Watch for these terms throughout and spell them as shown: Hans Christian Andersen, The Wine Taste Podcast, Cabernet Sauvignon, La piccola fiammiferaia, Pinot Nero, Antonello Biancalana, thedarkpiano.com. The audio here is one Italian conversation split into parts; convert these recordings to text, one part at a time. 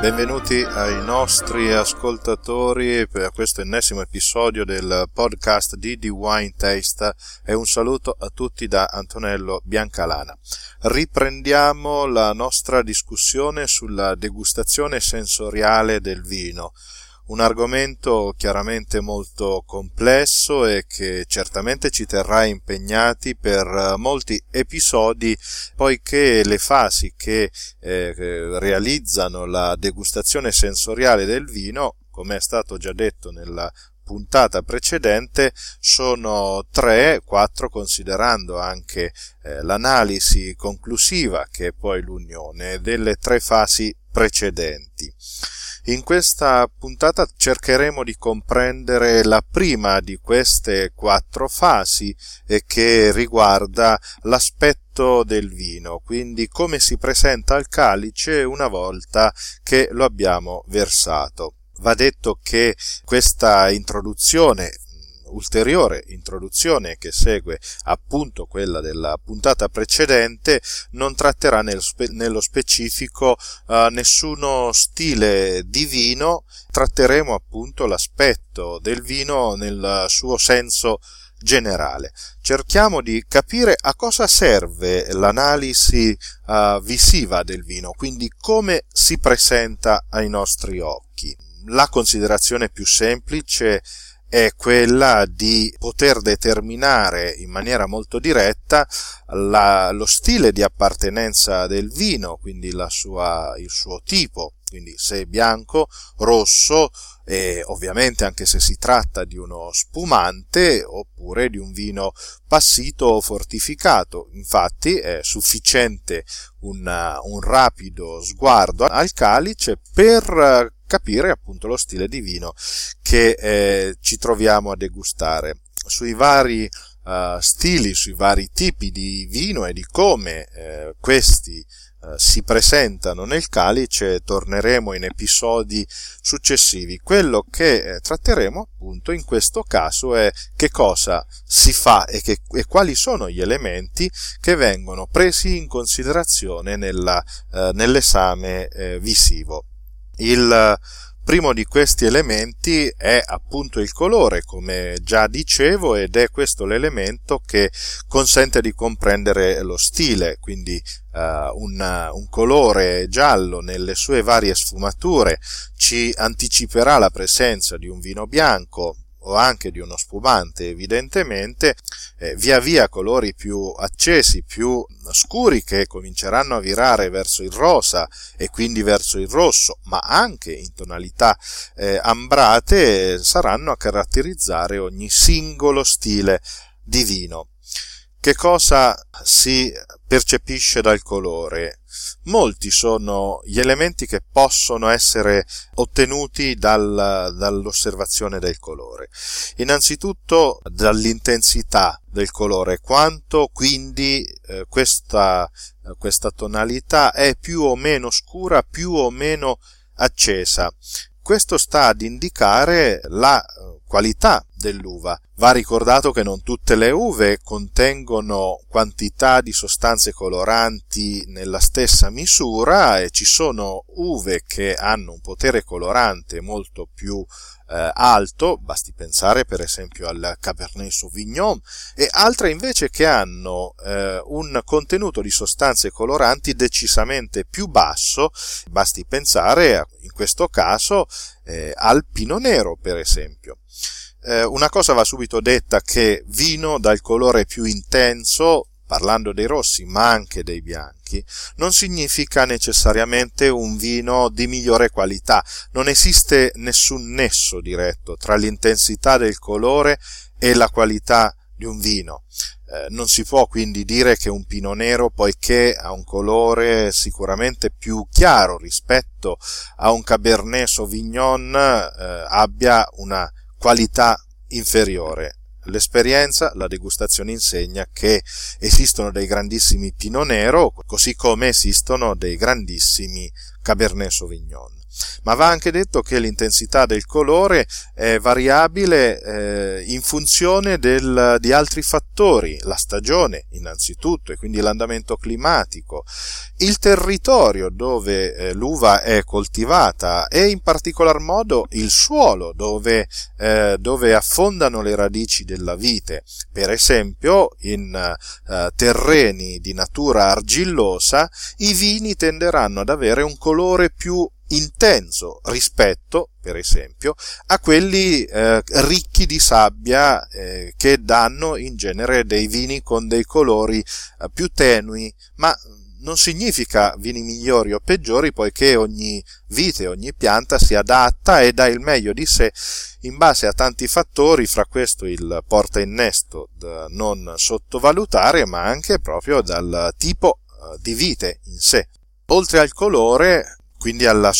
Benvenuti ai nostri ascoltatori per questo ennesimo episodio del podcast di The Wine Taste e un saluto a tutti da Antonello Biancalana. Riprendiamo la nostra discussione sulla degustazione sensoriale del vino. Un argomento chiaramente molto complesso e che certamente ci terrà impegnati per molti episodi, poiché le fasi che realizzano la degustazione sensoriale del vino, come è stato già detto nella puntata precedente, sono 3-4, considerando anche l'analisi conclusiva, che è poi l'unione delle 3 fasi precedenti. In questa puntata cercheremo di comprendere la prima di queste 4 fasi e che riguarda l'aspetto del vino, quindi come si presenta al calice una volta che lo abbiamo versato. Va detto che questa ulteriore introduzione che segue appunto quella della puntata precedente non tratterà nello specifico nessuno stile di vino, tratteremo appunto l'aspetto del vino nel suo senso generale. Cerchiamo di capire a cosa serve l'analisi visiva del vino, quindi come si presenta ai nostri occhi. La considerazione più semplice è quella di poter determinare in maniera molto diretta lo stile di appartenenza del vino, quindi il suo tipo, quindi se è bianco, rosso e ovviamente anche se si tratta di uno spumante oppure di un vino passito o fortificato. Infatti è sufficiente un rapido sguardo al calice per capire appunto lo stile di vino che ci troviamo a degustare. Sui vari stili, sui vari tipi di vino e di come questi si presentano nel calice torneremo in episodi successivi. Quello che tratteremo appunto in questo caso è che cosa si fa e quali sono gli elementi che vengono presi in considerazione nell'esame visivo. Il primo di questi elementi è appunto il colore, come già dicevo, ed è questo l'elemento che consente di comprendere lo stile, quindi un colore giallo nelle sue varie sfumature ci anticiperà la presenza di un vino bianco o anche di uno spumante, evidentemente. Via via colori più accesi, più scuri, che cominceranno a virare verso il rosa e quindi verso il rosso, ma anche in tonalità ambrate, saranno a caratterizzare ogni singolo stile di vino. Che cosa si percepisce dal colore? Molti sono gli elementi che possono essere ottenuti dall'osservazione del colore. Innanzitutto dall'intensità del colore, quanto quindi questa tonalità è più o meno scura, più o meno accesa. Questo sta ad indicare la qualità dell'uva. Va ricordato che non tutte le uve contengono quantità di sostanze coloranti nella stessa misura e ci sono uve che hanno un potere colorante molto più alto, basti pensare per esempio al Cabernet Sauvignon, e altre invece che hanno un contenuto di sostanze coloranti decisamente più basso, basti pensare in questo caso al Pinot Nero per esempio. Una cosa va subito detta: che vino dal colore più intenso, parlando dei rossi ma anche dei bianchi, non significa necessariamente un vino di migliore qualità. Non esiste nessun nesso diretto tra l'intensità del colore e la qualità di un vino. Non si può quindi dire che un Pinot Nero, poiché ha un colore sicuramente più chiaro rispetto a un Cabernet Sauvignon, abbia una qualità inferiore. L'esperienza, la degustazione insegna che esistono dei grandissimi Pinot Nero, così come esistono dei grandissimi Cabernet Sauvignon. ma va anche detto che l'intensità del colore è variabile in funzione di altri fattori, la stagione innanzitutto e quindi l'andamento climatico, il territorio dove l'uva è coltivata e in particolar modo il suolo dove affondano le radici della vite, per esempio in terreni di natura argillosa i vini tenderanno ad avere un colore più intenso rispetto, per esempio, a quelli ricchi di sabbia che danno in genere dei vini con dei colori più tenui, ma non significa vini migliori o peggiori, poiché ogni vite, ogni pianta si adatta e dà il meglio di sé in base a tanti fattori, fra questo il porta innesto da non sottovalutare, ma anche proprio dal tipo di vite in sé. Oltre al colore, quindi alla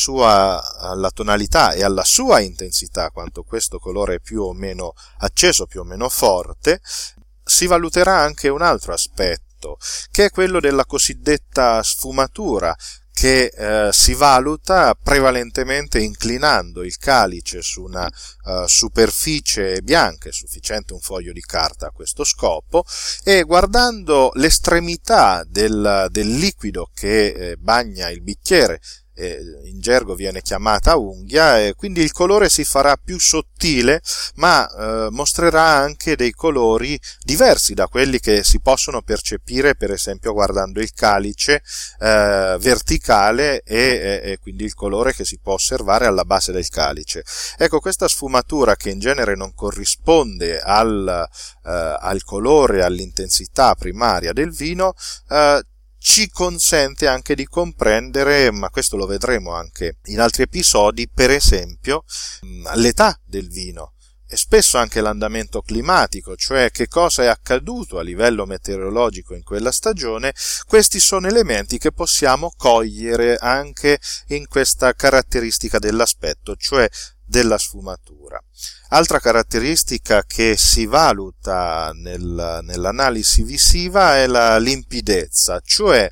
tonalità e alla sua intensità, quanto questo colore è più o meno acceso, più o meno forte, si valuterà anche un altro aspetto, che è quello della cosiddetta sfumatura, che si valuta prevalentemente inclinando il calice su una superficie bianca, è sufficiente un foglio di carta a questo scopo, e guardando l'estremità del liquido che bagna il bicchiere, in gergo viene chiamata unghia, e quindi il colore si farà più sottile, ma mostrerà anche dei colori diversi da quelli che si possono percepire, per esempio guardando il calice verticale e quindi il colore che si può osservare alla base del calice. Ecco, questa sfumatura, che in genere non corrisponde al colore, all'intensità primaria del vino, ci consente anche di comprendere, ma questo lo vedremo anche in altri episodi, per esempio l'età del vino e spesso anche l'andamento climatico, cioè che cosa è accaduto a livello meteorologico in quella stagione. Questi sono elementi che possiamo cogliere anche in questa caratteristica dell'aspetto, cioè della sfumatura. Altra caratteristica che si valuta nell'analisi visiva è la limpidezza, cioè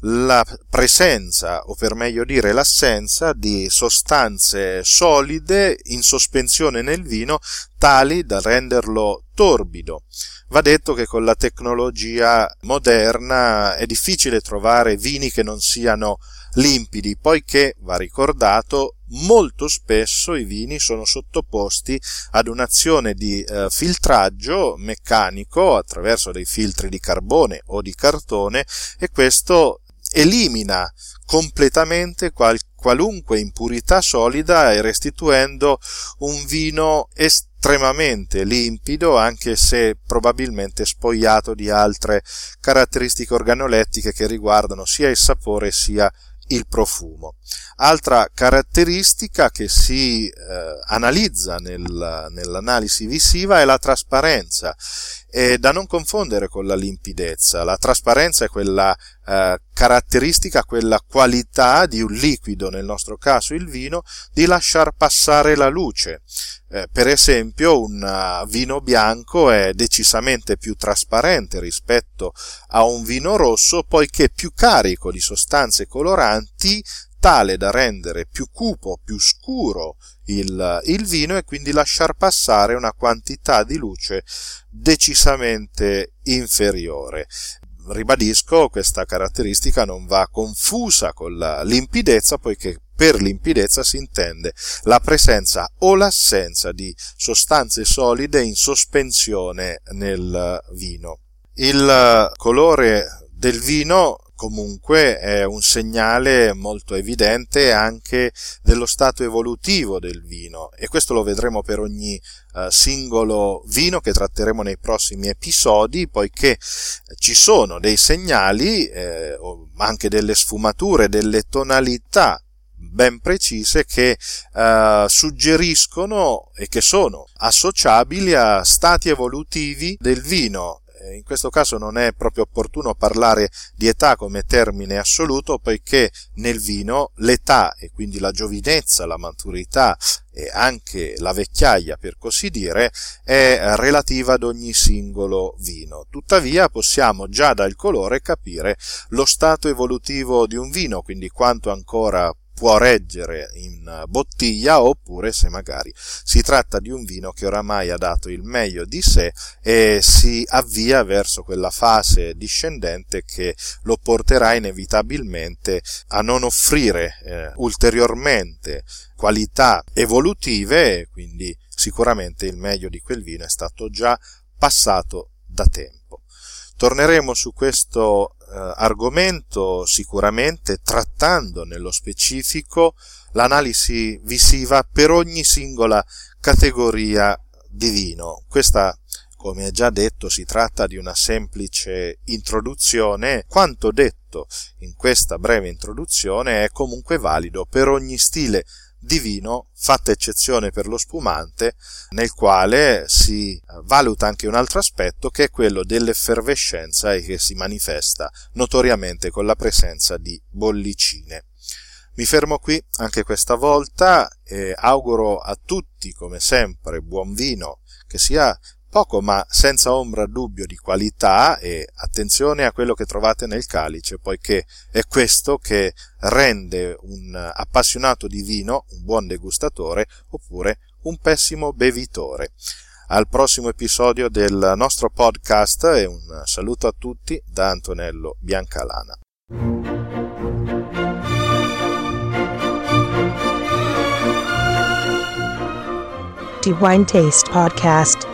la presenza, o per meglio dire l'assenza, di sostanze solide in sospensione nel vino tali da renderlo torbido. Va detto che con la tecnologia moderna è difficile trovare vini che non siano limpidi, poiché, va ricordato, molto spesso i vini sono sottoposti ad un'azione di filtraggio meccanico attraverso dei filtri di carbone o di cartone, e questo elimina completamente qualunque impurità solida, e restituendo un vino estremamente limpido, anche se probabilmente spogliato di altre caratteristiche organolettiche che riguardano sia il sapore sia il profumo. Altra caratteristica che si analizza nell'analisi visiva è la trasparenza, e da non confondere con la limpidezza. La trasparenza è quella caratteristica, quella qualità di un liquido, nel nostro caso il vino, di lasciar passare la luce. Per esempio un vino bianco è decisamente più trasparente rispetto a un vino rosso, poiché più carico di sostanze coloranti, tale da rendere più cupo, più scuro il vino, e quindi lasciar passare una quantità di luce decisamente inferiore. Ribadisco, questa caratteristica non va confusa con la limpidezza, poiché per limpidezza si intende la presenza o l'assenza di sostanze solide in sospensione nel vino. Il colore del vino comunque è un segnale molto evidente anche dello stato evolutivo del vino, e questo lo vedremo per ogni singolo vino che tratteremo nei prossimi episodi, poiché ci sono dei segnali, anche delle sfumature, delle tonalità ben precise che suggeriscono e che sono associabili a stati evolutivi del vino. In questo caso non è proprio opportuno parlare di età come termine assoluto, poiché nel vino l'età, e quindi la giovinezza, la maturità e anche la vecchiaia, per così dire, è relativa ad ogni singolo vino. Tuttavia possiamo già dal colore capire lo stato evolutivo di un vino, quindi quanto ancora può reggere in bottiglia, oppure se magari si tratta di un vino che oramai ha dato il meglio di sé e si avvia verso quella fase discendente che lo porterà inevitabilmente a non offrire ulteriormente qualità evolutive, quindi sicuramente il meglio di quel vino è stato già passato da tempo. Torneremo su questo argomento sicuramente, trattando nello specifico l'analisi visiva per ogni singola categoria di vino. Questa, come già detto, si tratta di una semplice introduzione. Quanto detto in questa breve introduzione è comunque valido per ogni stile di vino, fatta eccezione per lo spumante, nel quale si valuta anche un altro aspetto, che è quello dell'effervescenza, e che si manifesta notoriamente con la presenza di bollicine. Mi fermo qui anche questa volta e auguro a tutti, come sempre, buon vino, che sia poco ma senza ombra dubbio di qualità, e attenzione a quello che trovate nel calice, poiché è questo che rende un appassionato di vino un buon degustatore oppure un pessimo bevitore. Al prossimo episodio del nostro podcast, e un saluto a tutti da Antonello Biancalana. The Wine Taste Podcast.